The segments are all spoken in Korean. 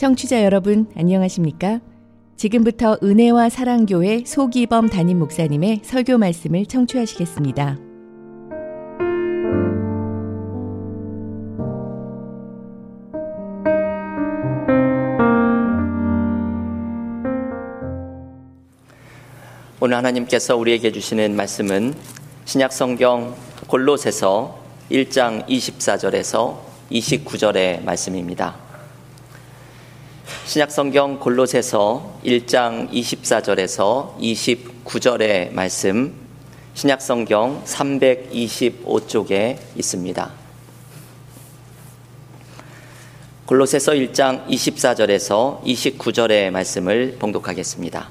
청취자 여러분 안녕하십니까? 지금부터 은혜와 사랑교회 소기범 담임 목사님의 설교 말씀을 청취하시겠습니다. 오늘 하나님께서 우리에게 주시는 말씀은 신약성경 골로새서 1장 24절에서 29절의 말씀입니다. 신약성경 골로새서 1장 24절에서 29절의 말씀, 신약성경 325쪽에 있습니다. 골로새서 1장 24절에서 29절의 말씀을 봉독하겠습니다.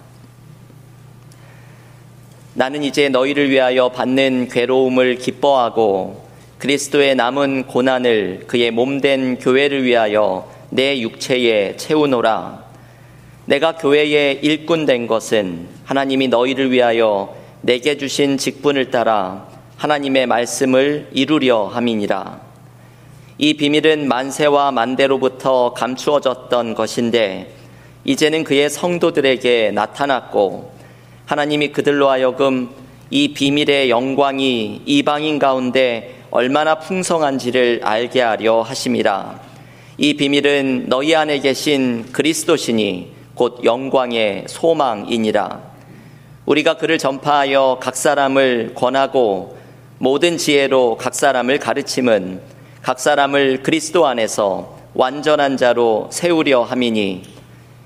나는 이제 너희를 위하여 받는 괴로움을 기뻐하고 그리스도의 남은 고난을 그의 몸된 교회를 위하여 내 육체에 채우노라. 내가 교회의 일꾼 된 것은 하나님이 너희를 위하여 내게 주신 직분을 따라 하나님의 말씀을 이루려 함이니라. 이 비밀은 만세와 만대로부터 감추어졌던 것인데 이제는 그의 성도들에게 나타났고 하나님이 그들로 하여금 이 비밀의 영광이 이방인 가운데 얼마나 풍성한지를 알게 하려 하심이라. 이 비밀은 너희 안에 계신 그리스도시니 곧 영광의 소망이니라. 우리가 그를 전파하여 각 사람을 권하고 모든 지혜로 각 사람을 가르침은 각 사람을 그리스도 안에서 완전한 자로 세우려 함이니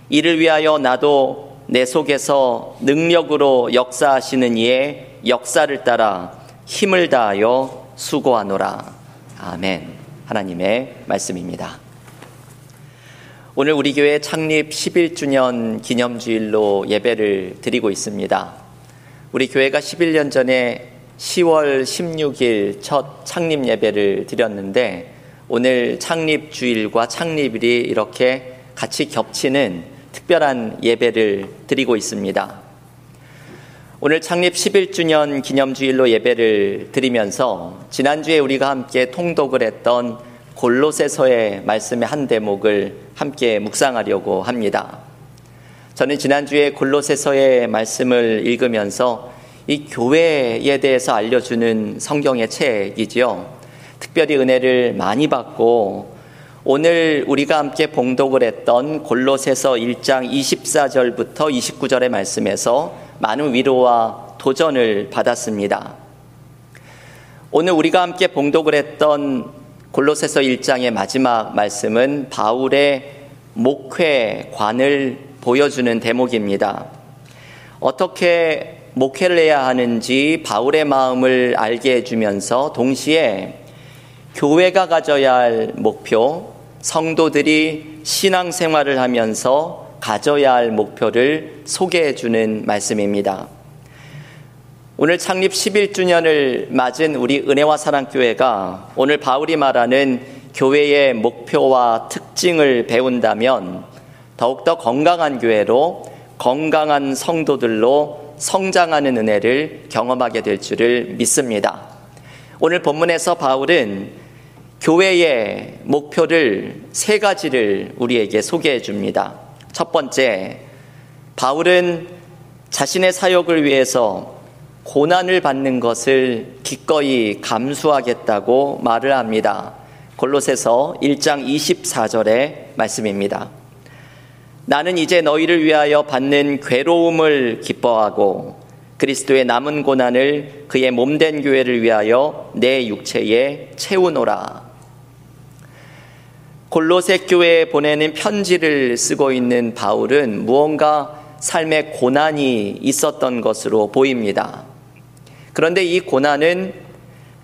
이를 위하여 나도 내 속에서 능력으로 역사하시는 이의 역사를 따라 힘을 다하여 수고하노라. 아멘. 하나님의 말씀입니다. 오늘 우리 교회 창립 11주년 기념주일로 예배를 드리고 있습니다. 우리 교회가 11년 전에 10월 16일 첫 창립 예배를 드렸는데 오늘 창립주일과 창립일이 이렇게 같이 겹치는 특별한 예배를 드리고 있습니다. 오늘 창립 11주년 기념주일로 예배를 드리면서 지난주에 우리가 함께 통독을 했던 골로새서의 말씀의 한 대목을 함께 묵상하려고 합니다. 저는 지난주에 골로새서의 말씀을 읽으면서 이 교회에 대해서 알려주는 성경의 책이지요. 특별히 은혜를 많이 받고 오늘 우리가 함께 봉독을 했던 골로새서 1장 24절부터 29절의 말씀에서 많은 위로와 도전을 받았습니다. 오늘 우리가 함께 봉독을 했던 골로새서 1장의 마지막 말씀은 바울의 목회관을 보여주는 대목입니다. 어떻게 목회를 해야 하는지 바울의 마음을 알게 해주면서 동시에 교회가 가져야 할 목표, 성도들이 신앙생활을 하면서 가져야 할 목표를 소개해 주는 말씀입니다. 오늘 창립 11주년을 맞은 우리 은혜와 사랑교회가 오늘 바울이 말하는 교회의 목표와 특징을 배운다면 더욱더 건강한 교회로 건강한 성도들로 성장하는 은혜를 경험하게 될 줄을 믿습니다. 오늘 본문에서 바울은 교회의 목표를 세 가지를 우리에게 소개해 줍니다. 첫 번째, 바울은 자신의 사역을 위해서 고난을 받는 것을 기꺼이 감수하겠다고 말을 합니다. 골로새서 1장 24절의 말씀입니다. 나는 이제 너희를 위하여 받는 괴로움을 기뻐하고 그리스도의 남은 고난을 그의 몸된 교회를 위하여 내 육체에 채우노라. 골로새 교회에 보내는 편지를 쓰고 있는 바울은 무언가 삶의 고난이 있었던 것으로 보입니다. 그런데 이 고난은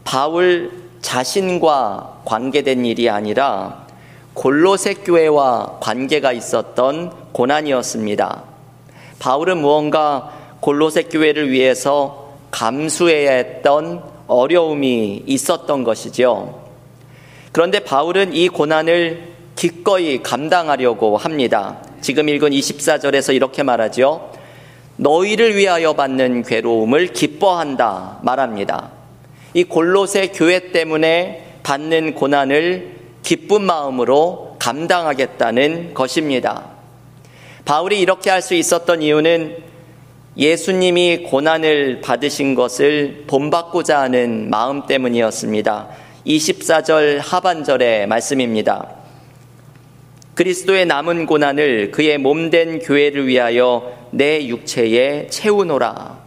바울 자신과 관계된 일이 아니라 골로새 교회와 관계가 있었던 고난이었습니다. 바울은 무언가 골로새 교회를 위해서 감수해야 했던 어려움이 있었던 것이죠. 그런데 바울은 이 고난을 기꺼이 감당하려고 합니다. 지금 읽은 24절에서 이렇게 말하죠. 너희를 위하여 받는 괴로움을 기뻐한다 말합니다. 이 골로새 교회 때문에 받는 고난을 기쁜 마음으로 감당하겠다는 것입니다. 바울이 이렇게 할 수 있었던 이유는 예수님이 고난을 받으신 것을 본받고자 하는 마음 때문이었습니다. 24절 하반절의 말씀입니다. 그리스도의 남은 고난을 그의 몸된 교회를 위하여 내 육체에 채우노라.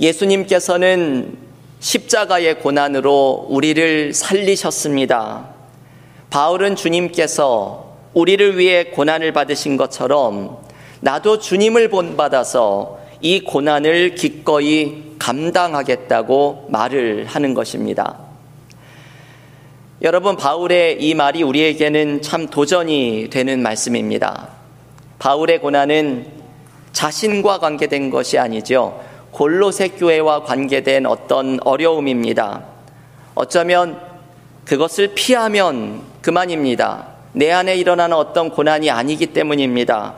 예수님께서는 십자가의 고난으로 우리를 살리셨습니다. 바울은 주님께서 우리를 위해 고난을 받으신 것처럼 나도 주님을 본받아서 이 고난을 기꺼이 감당하겠다고 말을 하는 것입니다. 여러분, 바울의 이 말이 우리에게는 참 도전이 되는 말씀입니다. 바울의 고난은 자신과 관계된 것이 아니죠. 골로새 교회와 관계된 어떤 어려움입니다. 어쩌면 그것을 피하면 그만입니다. 내 안에 일어나는 어떤 고난이 아니기 때문입니다.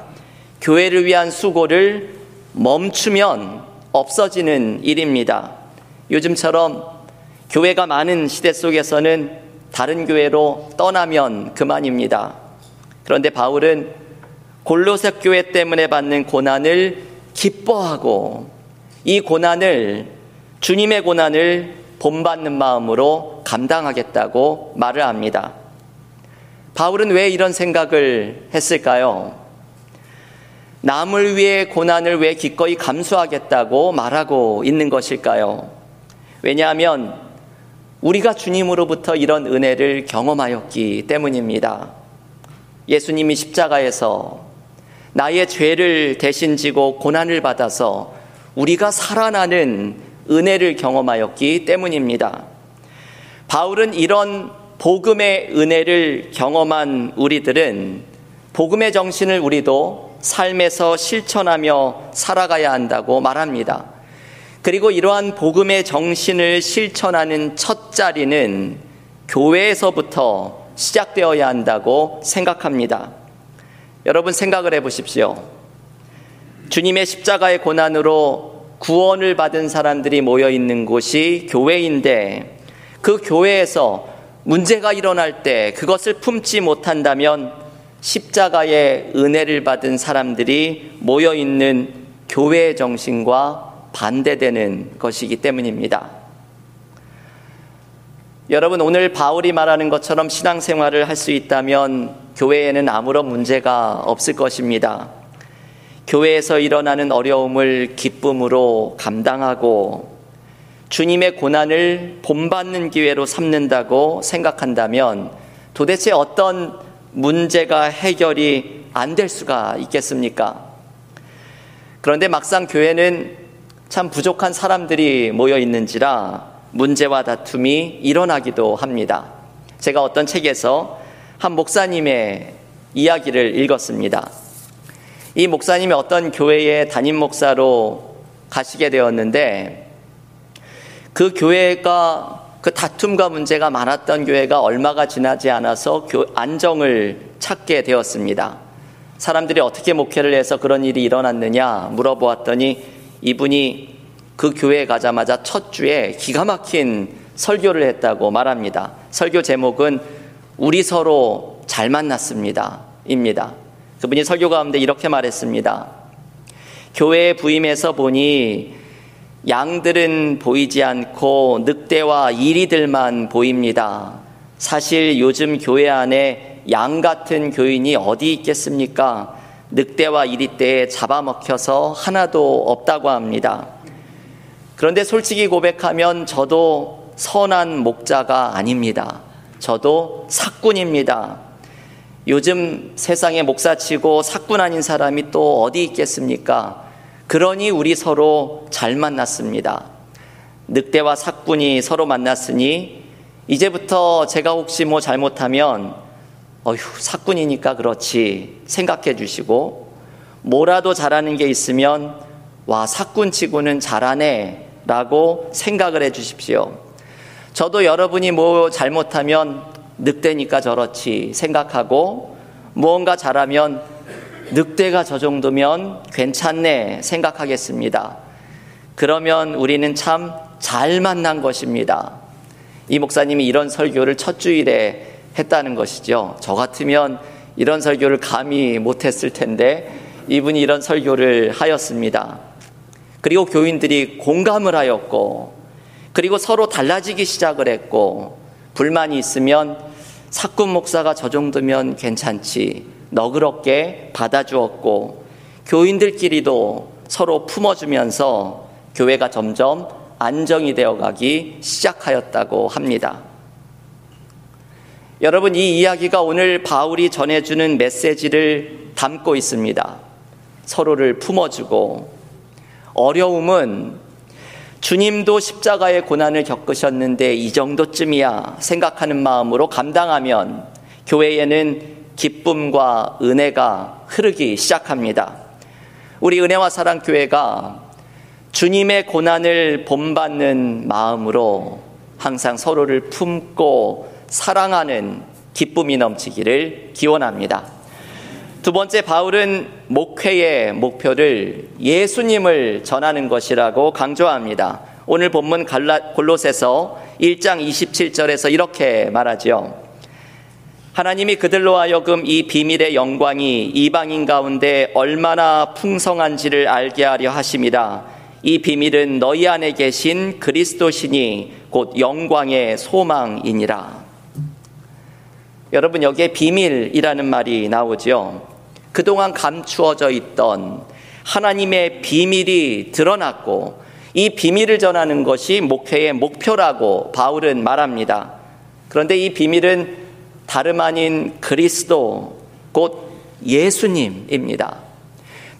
교회를 위한 수고를 멈추면 없어지는 일입니다. 요즘처럼 교회가 많은 시대 속에서는 다른 교회로 떠나면 그만입니다. 그런데 바울은 골로새 교회 때문에 받는 고난을 기뻐하고 이 고난을, 주님의 고난을 본받는 마음으로 감당하겠다고 말을 합니다. 바울은 왜 이런 생각을 했을까요? 남을 위해 고난을 왜 기꺼이 감수하겠다고 말하고 있는 것일까요? 왜냐하면 우리가 주님으로부터 이런 은혜를 경험하였기 때문입니다. 예수님이 십자가에서 나의 죄를 대신 지고 고난을 받아서 우리가 살아나는 은혜를 경험하였기 때문입니다. 바울은 이런 복음의 은혜를 경험한 우리들은 복음의 정신을 우리도 삶에서 실천하며 살아가야 한다고 말합니다. 그리고 이러한 복음의 정신을 실천하는 첫 자리는 교회에서부터 시작되어야 한다고 생각합니다. 여러분, 생각을 해보십시오. 주님의 십자가의 고난으로 구원을 받은 사람들이 모여 있는 곳이 교회인데, 그 교회에서 문제가 일어날 때 그것을 품지 못한다면 십자가의 은혜를 받은 사람들이 모여 있는 교회의 정신과 반대되는 것이기 때문입니다. 여러분, 오늘 바울이 말하는 것처럼 신앙생활을 할 수 있다면 교회에는 아무런 문제가 없을 것입니다. 교회에서 일어나는 어려움을 기쁨으로 감당하고 주님의 고난을 본받는 기회로 삼는다고 생각한다면 도대체 어떤 문제가 해결이 안 될 수가 있겠습니까? 그런데 막상 교회는 참 부족한 사람들이 모여 있는지라 문제와 다툼이 일어나기도 합니다. 제가 어떤 책에서 한 목사님의 이야기를 읽었습니다. 이 목사님이 어떤 교회의 담임 목사로 가시게 되었는데, 그 교회가 그 다툼과 문제가 많았던 교회가 얼마가 지나지 않아서 안정을 찾게 되었습니다. 사람들이 어떻게 목회를 해서 그런 일이 일어났느냐 물어보았더니 이분이 그 교회에 가자마자 첫 주에 기가 막힌 설교를 했다고 말합니다. 설교 제목은 "우리 서로 잘 만났습니다" 입니다. 그분이 설교 가운데 이렇게 말했습니다. 교회에 부임해서 보니 양들은 보이지 않고 늑대와 이리들만 보입니다. 사실 요즘 교회 안에 양 같은 교인이 어디 있겠습니까? 늑대와 이리떼에 잡아먹혀서 하나도 없다고 합니다. 그런데 솔직히 고백하면 저도 선한 목자가 아닙니다. 저도 사꾼입니다. 요즘 세상에 목사치고 사꾼 아닌 사람이 또 어디 있겠습니까? 그러니 우리 서로 잘 만났습니다. 늑대와 사꾼이 서로 만났으니 이제부터 제가 혹시 뭐 잘못하면 사꾼이니까 그렇지 생각해 주시고, 뭐라도 잘하는 게 있으면 사꾼치고는 잘하네 라고 생각을 해 주십시오. 저도 여러분이 뭐 잘못하면 늑대니까 저렇지 생각하고, 무언가 잘하면 늑대가 저 정도면 괜찮네 생각하겠습니다. 그러면 우리는 참 잘 만난 것입니다. 이 목사님이 이런 설교를 첫 주일에 했다는 것이죠. 저 같으면 이런 설교를 감히 못했을 텐데 이분이 이런 설교를 하였습니다. 그리고 교인들이 공감을 하였고, 그리고 서로 달라지기 시작을 했고, 불만이 있으면 사꾼 목사가 저 정도면 괜찮지 너그럽게 받아주었고, 교인들끼리도 서로 품어주면서 교회가 점점 안정이 되어가기 시작하였다고 합니다. 여러분, 이 이야기가 오늘 바울이 전해주는 메시지를 담고 있습니다. 서로를 품어주고, 어려움은 주님도 십자가의 고난을 겪으셨는데 이 정도쯤이야 생각하는 마음으로 감당하면 교회에는 기쁨과 은혜가 흐르기 시작합니다. 우리 은혜와 사랑교회가 주님의 고난을 본받는 마음으로 항상 서로를 품고 사랑하는 기쁨이 넘치기를 기원합니다. 두 번째, 바울은 목회의 목표를 예수님을 전하는 것이라고 강조합니다. 오늘 본문 골로새서 1장 27절에서 이렇게 말하지요. 하나님이 그들로 하여금 이 비밀의 영광이 이방인 가운데 얼마나 풍성한지를 알게 하려 하심이라. 이 비밀은 너희 안에 계신 그리스도시니 곧 영광의 소망이니라. 여러분, 여기에 비밀이라는 말이 나오지요. 그동안 감추어져 있던 하나님의 비밀이 드러났고, 이 비밀을 전하는 것이 목회의 목표라고 바울은 말합니다. 그런데 이 비밀은 다름 아닌 그리스도, 곧 예수님입니다.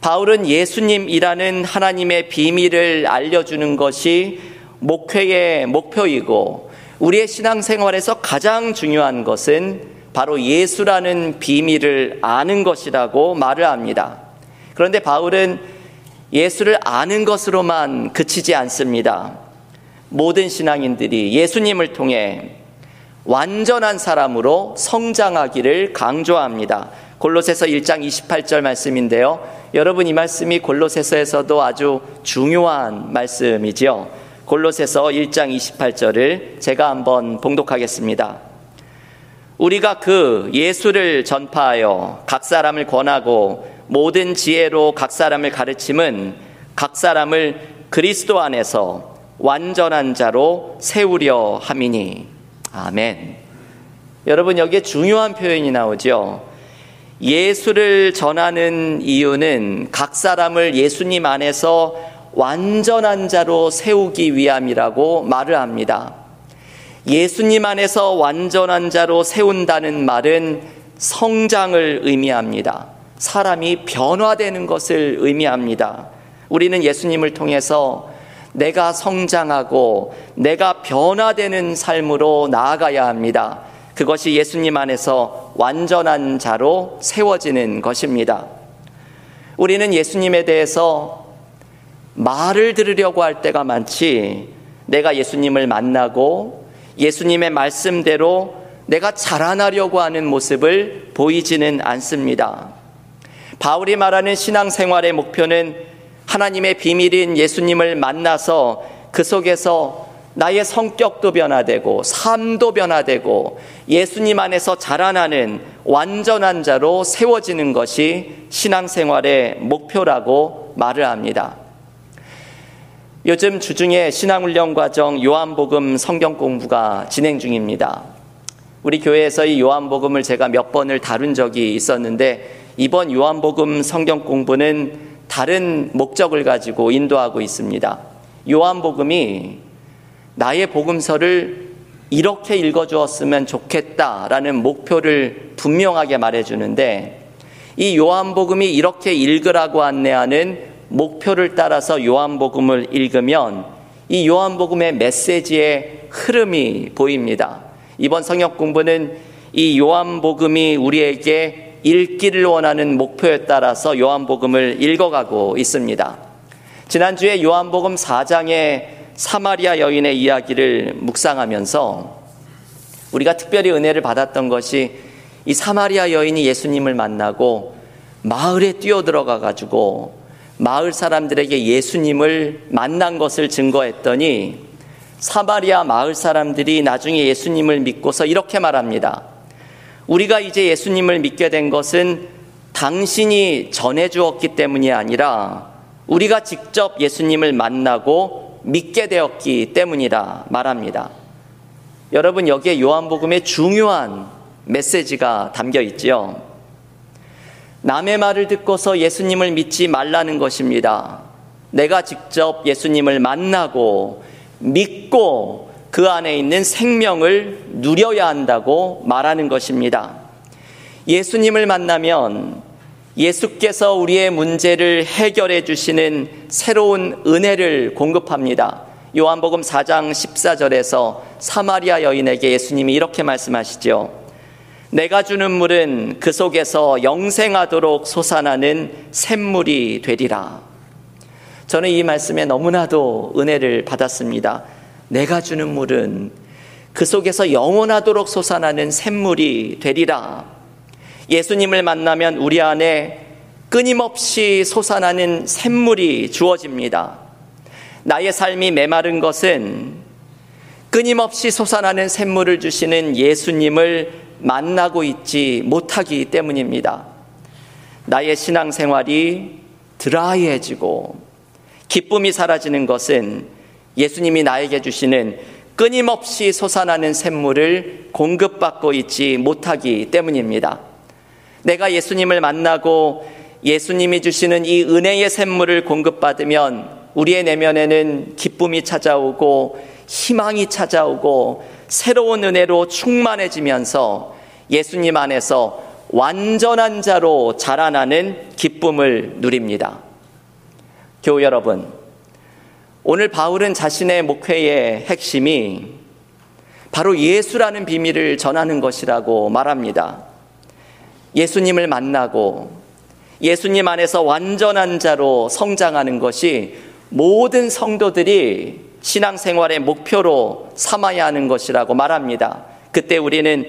바울은 예수님이라는 하나님의 비밀을 알려주는 것이 목회의 목표이고, 우리의 신앙생활에서 가장 중요한 것은 바로 예수라는 비밀을 아는 것이라고 말을 합니다. 그런데 바울은 예수를 아는 것으로만 그치지 않습니다. 모든 신앙인들이 예수님을 통해 완전한 사람으로 성장하기를 강조합니다. 골로새서 1장 28절 말씀인데요. 여러분, 이 말씀이 골로새서에서도 아주 중요한 말씀이지요. 골로새서 1장 28절을 제가 한번 봉독하겠습니다. 우리가 그 예수를 전파하여 각 사람을 권하고 모든 지혜로 각 사람을 가르침은 각 사람을 그리스도 안에서 완전한 자로 세우려 함이니. 아멘. 여러분, 여기에 중요한 표현이 나오죠. 예수를 전하는 이유는 각 사람을 예수님 안에서 완전한 자로 세우기 위함이라고 말을 합니다. 예수님 안에서 완전한 자로 세운다는 말은 성장을 의미합니다. 사람이 변화되는 것을 의미합니다. 우리는 예수님을 통해서 내가 성장하고 내가 변화되는 삶으로 나아가야 합니다. 그것이 예수님 안에서 완전한 자로 세워지는 것입니다. 우리는 예수님에 대해서 말을 들으려고 할 때가 많지, 내가 예수님을 만나고 예수님의 말씀대로 내가 자라나려고 하는 모습을 보이지는 않습니다. 바울이 말하는 신앙생활의 목표는 하나님의 비밀인 예수님을 만나서 그 속에서 나의 성격도 변화되고 삶도 변화되고 예수님 안에서 자라나는 완전한 자로 세워지는 것이 신앙생활의 목표라고 말을 합니다. 요즘 주중에 신앙훈련 과정 요한복음 성경 공부가 진행 중입니다. 우리 교회에서 이 요한복음을 제가 몇 번을 다룬 적이 있었는데, 이번 요한복음 성경 공부는 다른 목적을 가지고 인도하고 있습니다. 요한복음이 나의 복음서를 이렇게 읽어주었으면 좋겠다라는 목표를 분명하게 말해주는데, 이 요한복음이 이렇게 읽으라고 안내하는 목표를 따라서 요한복음을 읽으면 이 요한복음의 메시지의 흐름이 보입니다. 이번 성역 공부는 이 요한복음이 우리에게 읽기를 원하는 목표에 따라서 요한복음을 읽어가고 있습니다. 지난주에 요한복음 4장의 사마리아 여인의 이야기를 묵상하면서 우리가 특별히 은혜를 받았던 것이, 이 사마리아 여인이 예수님을 만나고 마을에 뛰어들어가 가지고 마을 사람들에게 예수님을 만난 것을 증거했더니, 사마리아 마을 사람들이 나중에 예수님을 믿고서 이렇게 말합니다. 우리가 이제 예수님을 믿게 된 것은 당신이 전해주었기 때문이 아니라 우리가 직접 예수님을 만나고 믿게 되었기 때문이라 말합니다. 여러분, 여기에 요한복음의 중요한 메시지가 담겨 있지요. 남의 말을 듣고서 예수님을 믿지 말라는 것입니다. 내가 직접 예수님을 만나고 믿고 그 안에 있는 생명을 누려야 한다고 말하는 것입니다. 예수님을 만나면 예수께서 우리의 문제를 해결해 주시는 새로운 은혜를 공급합니다. 요한복음 4장 14절에서 사마리아 여인에게 예수님이 이렇게 말씀하시죠. 내가 주는 물은 그 속에서 영생하도록 솟아나는 샘물이 되리라. 저는 이 말씀에 너무나도 은혜를 받았습니다. 내가 주는 물은 그 속에서 영원하도록 솟아나는 샘물이 되리라. 예수님을 만나면 우리 안에 끊임없이 솟아나는 샘물이 주어집니다. 나의 삶이 메마른 것은 끊임없이 솟아나는 샘물을 주시는 예수님을 만나고 있지 못하기 때문입니다. 나의 신앙생활이 드라이해지고 기쁨이 사라지는 것은 예수님이 나에게 주시는 끊임없이 솟아나는 샘물을 공급받고 있지 못하기 때문입니다. 내가 예수님을 만나고 예수님이 주시는 이 은혜의 샘물을 공급받으면 우리의 내면에는 기쁨이 찾아오고 희망이 찾아오고 새로운 은혜로 충만해지면서 예수님 안에서 완전한 자로 자라나는 기쁨을 누립니다. 교우 여러분, 오늘 바울은 자신의 목회의 핵심이 바로 예수라는 비밀을 전하는 것이라고 말합니다. 예수님을 만나고 예수님 안에서 완전한 자로 성장하는 것이 모든 성도들이 신앙생활의 목표로 삼아야 하는 것이라고 말합니다. 그때 우리는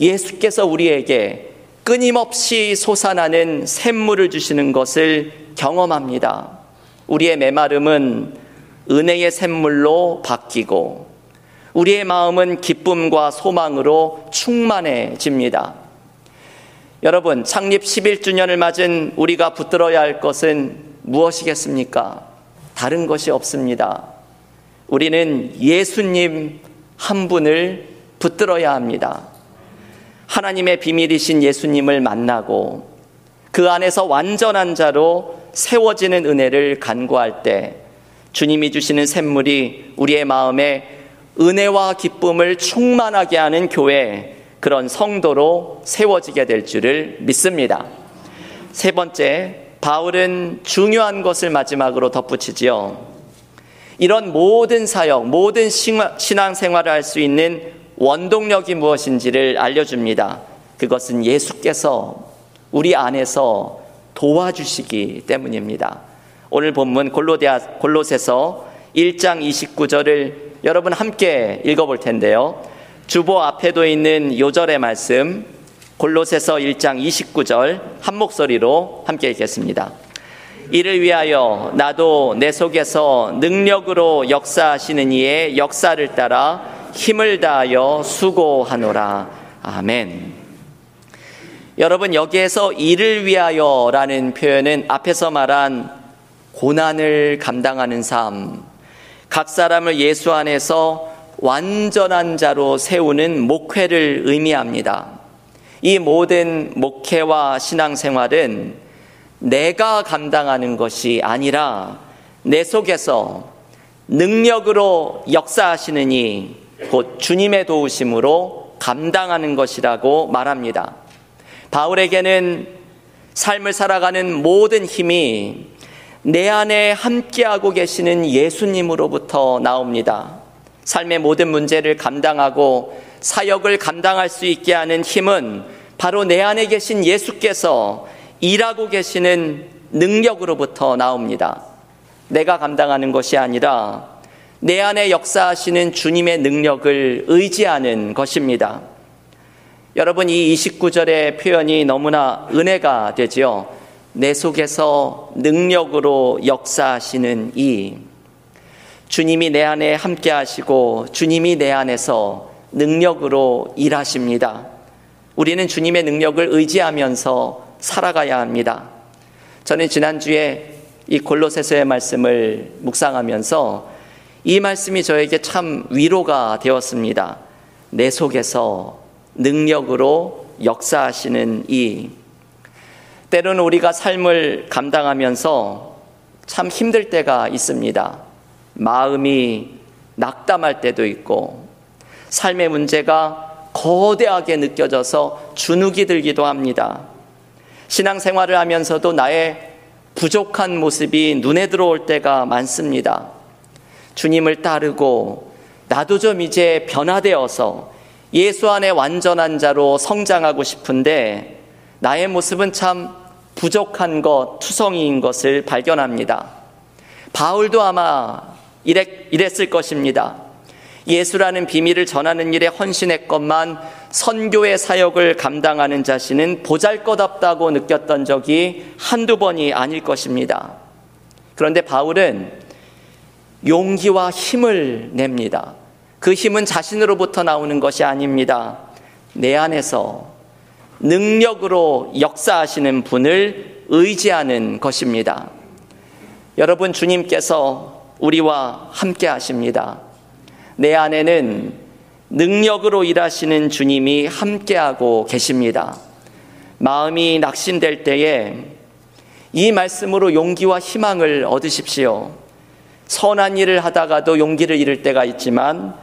예수께서 우리에게 끊임없이 솟아나는 샘물을 주시는 것을 경험합니다. 우리의 메마름은 은혜의 샘물로 바뀌고 우리의 마음은 기쁨과 소망으로 충만해집니다. 여러분, 창립 11주년을 맞은 우리가 붙들어야 할 것은 무엇이겠습니까? 다른 것이 없습니다. 우리는 예수님 한 분을 붙들어야 합니다. 하나님의 비밀이신 예수님을 만나고 그 안에서 완전한 자로 세워지는 은혜를 간구할 때 주님이 주시는 샘물이 우리의 마음에 은혜와 기쁨을 충만하게 하는 교회, 그런 성도로 세워지게 될 줄을 믿습니다. 세 번째, 바울은 중요한 것을 마지막으로 덧붙이지요. 이런 모든 사역, 모든 신앙생활을 할 수 있는 원동력이 무엇인지를 알려줍니다. 그것은 예수께서 우리 안에서 도와주시기 때문입니다. 오늘 본문 골로새서 1장 29절을 여러분 함께 읽어볼 텐데요. 주보 앞에도 있는 요절의 말씀, 골로새서 1장 29절 한 목소리로 함께 읽겠습니다. 이를 위하여 나도 내 속에서 능력으로 역사하시는 이의 역사를 따라 힘을 다하여 수고하노라. 아멘. 여러분, 여기에서 이를 위하여라는 표현은 앞에서 말한 고난을 감당하는 삶, 각 사람을 예수 안에서 완전한 자로 세우는 목회를 의미합니다. 이 모든 목회와 신앙생활은 내가 감당하는 것이 아니라 내 속에서 능력으로 역사하시는 이, 곧 주님의 도우심으로 감당하는 것이라고 말합니다. 바울에게는 삶을 살아가는 모든 힘이 내 안에 함께하고 계시는 예수님으로부터 나옵니다. 삶의 모든 문제를 감당하고 사역을 감당할 수 있게 하는 힘은 바로 내 안에 계신 예수께서 일하고 계시는 능력으로부터 나옵니다. 내가 감당하는 것이 아니라 내 안에 역사하시는 주님의 능력을 의지하는 것입니다. 여러분, 이 29절의 표현이 너무나 은혜가 되지요. 내 속에서 능력으로 역사하시는 이, 주님이 내 안에 함께 하시고 주님이 내 안에서 능력으로 일하십니다. 우리는 주님의 능력을 의지하면서 살아가야 합니다. 저는 지난주에 이 골로새서의 말씀을 묵상하면서 이 말씀이 저에게 참 위로가 되었습니다. 내 속에서 능력으로 역사하시는 이. 때로는 우리가 삶을 감당하면서 참 힘들 때가 있습니다. 마음이 낙담할 때도 있고 삶의 문제가 거대하게 느껴져서 주눅이 들기도 합니다. 신앙생활을 하면서도 나의 부족한 모습이 눈에 들어올 때가 많습니다. 주님을 따르고 나도 좀 이제 변화되어서 예수 안에 완전한 자로 성장하고 싶은데 나의 모습은 참 부족한 것, 투성이인 것을 발견합니다. 바울도 아마 이랬을 것입니다. 예수라는 비밀을 전하는 일에 헌신했건만 선교의 사역을 감당하는 자신은 보잘것없다고 느꼈던 적이 한두 번이 아닐 것입니다. 그런데 바울은 용기와 힘을 냅니다. 그 힘은 자신으로부터 나오는 것이 아닙니다. 내 안에서 능력으로 역사하시는 분을 의지하는 것입니다. 여러분, 주님께서 우리와 함께 하십니다. 내 안에는 능력으로 일하시는 주님이 함께하고 계십니다. 마음이 낙심될 때에 이 말씀으로 용기와 희망을 얻으십시오. 선한 일을 하다가도 용기를 잃을 때가 있지만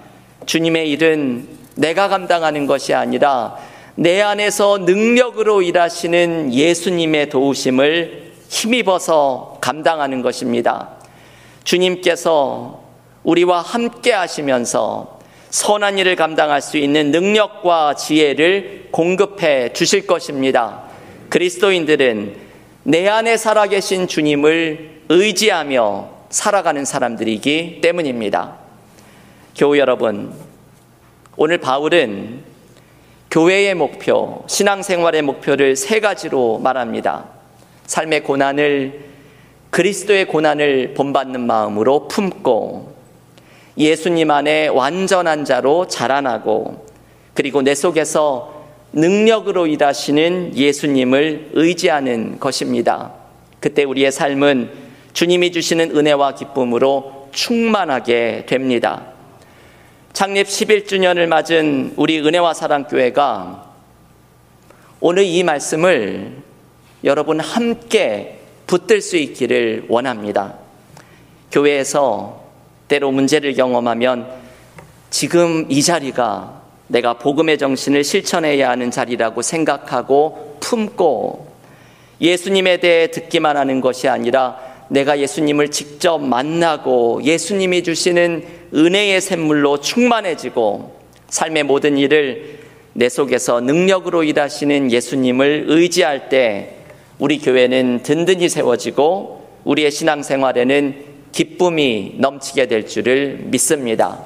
주님의 일은 내가 감당하는 것이 아니라 내 안에서 능력으로 일하시는 예수님의 도우심을 힘입어서 감당하는 것입니다. 주님께서 우리와 함께 하시면서 선한 일을 감당할 수 있는 능력과 지혜를 공급해 주실 것입니다. 그리스도인들은 내 안에 살아계신 주님을 의지하며 살아가는 사람들이기 때문입니다. 교우 여러분, 오늘 바울은 교회의 목표, 신앙생활의 목표를 세 가지로 말합니다. 삶의 고난을, 그리스도의 고난을 본받는 마음으로 품고, 예수님 안에 완전한 자로 자라나고, 그리고 내 속에서 능력으로 일하시는 예수님을 의지하는 것입니다. 그때 우리의 삶은 주님이 주시는 은혜와 기쁨으로 충만하게 됩니다. 창립 11주년을 맞은 우리 은혜와 사랑교회가 오늘 이 말씀을 여러분 함께 붙들 수 있기를 원합니다. 교회에서 때로 문제를 경험하면 지금 이 자리가 내가 복음의 정신을 실천해야 하는 자리라고 생각하고 품고 예수님에 대해 듣기만 하는 것이 아니라 내가 예수님을 직접 만나고 예수님이 주시는 은혜의 샘물로 충만해지고 삶의 모든 일을 내 속에서 능력으로 일하시는 예수님을 의지할 때 우리 교회는 든든히 세워지고 우리의 신앙생활에는 기쁨이 넘치게 될 줄을 믿습니다.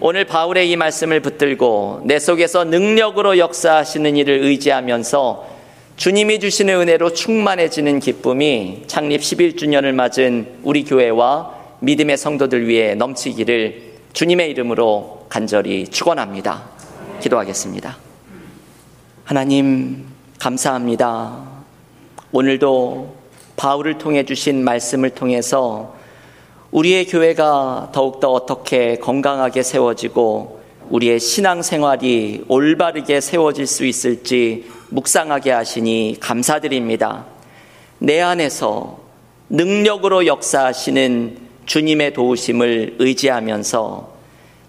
오늘 바울의 이 말씀을 붙들고 내 속에서 능력으로 역사하시는 일을 의지하면서 주님이 주시는 은혜로 충만해지는 기쁨이 창립 11주년을 맞은 우리 교회와 믿음의 성도들 위해 넘치기를 주님의 이름으로 간절히 축원합니다. 기도하겠습니다. 하나님, 감사합니다. 오늘도 바울을 통해 주신 말씀을 통해서 우리의 교회가 더욱더 어떻게 건강하게 세워지고 우리의 신앙생활이 올바르게 세워질 수 있을지 묵상하게 하시니 감사드립니다. 내 안에서 능력으로 역사하시는 주님의 도우심을 의지하면서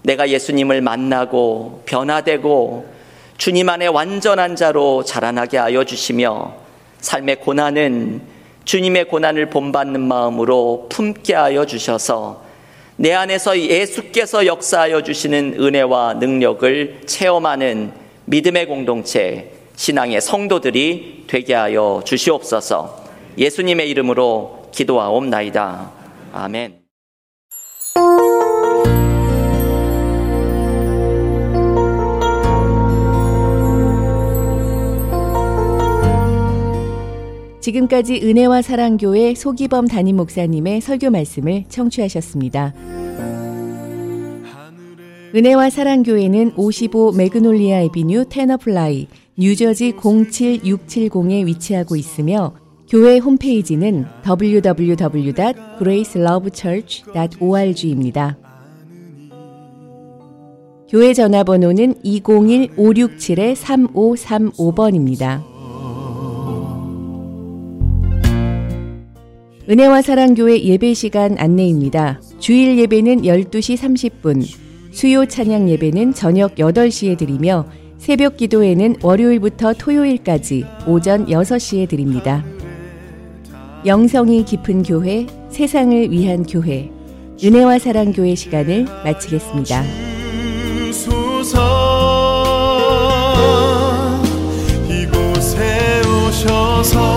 내가 예수님을 만나고 변화되고 주님 안에 완전한 자로 자라나게 하여 주시며 삶의 고난은 주님의 고난을 본받는 마음으로 품게 하여 주셔서 내 안에서 예수께서 역사하여 주시는 은혜와 능력을 체험하는 믿음의 공동체, 신앙의 성도들이 되게 하여 주시옵소서. 예수님의 이름으로 기도하옵나이다. 아멘. 지금까지 은혜와 사랑교회 소기범 담임 목사님의 설교 말씀을 청취하셨습니다. 은혜와 사랑교회는 55 매그놀리아 에비뉴 테너플라이 뉴저지 07670에 위치하고 있으며 교회 홈페이지는 www.gracelovechurch.org입니다. 교회 전화번호는 201-567-3535번입니다. 은혜와 사랑교회 예배 시간 안내입니다. 주일 예배는 12시 30분, 수요 찬양 예배는 저녁 8시에 드리며 새벽 기도회는 월요일부터 토요일까지 오전 6시에 드립니다. 영성이 깊은 교회, 세상을 위한 교회, 은혜와 사랑교회 시간을 마치겠습니다. 주소서 이곳에 오셔서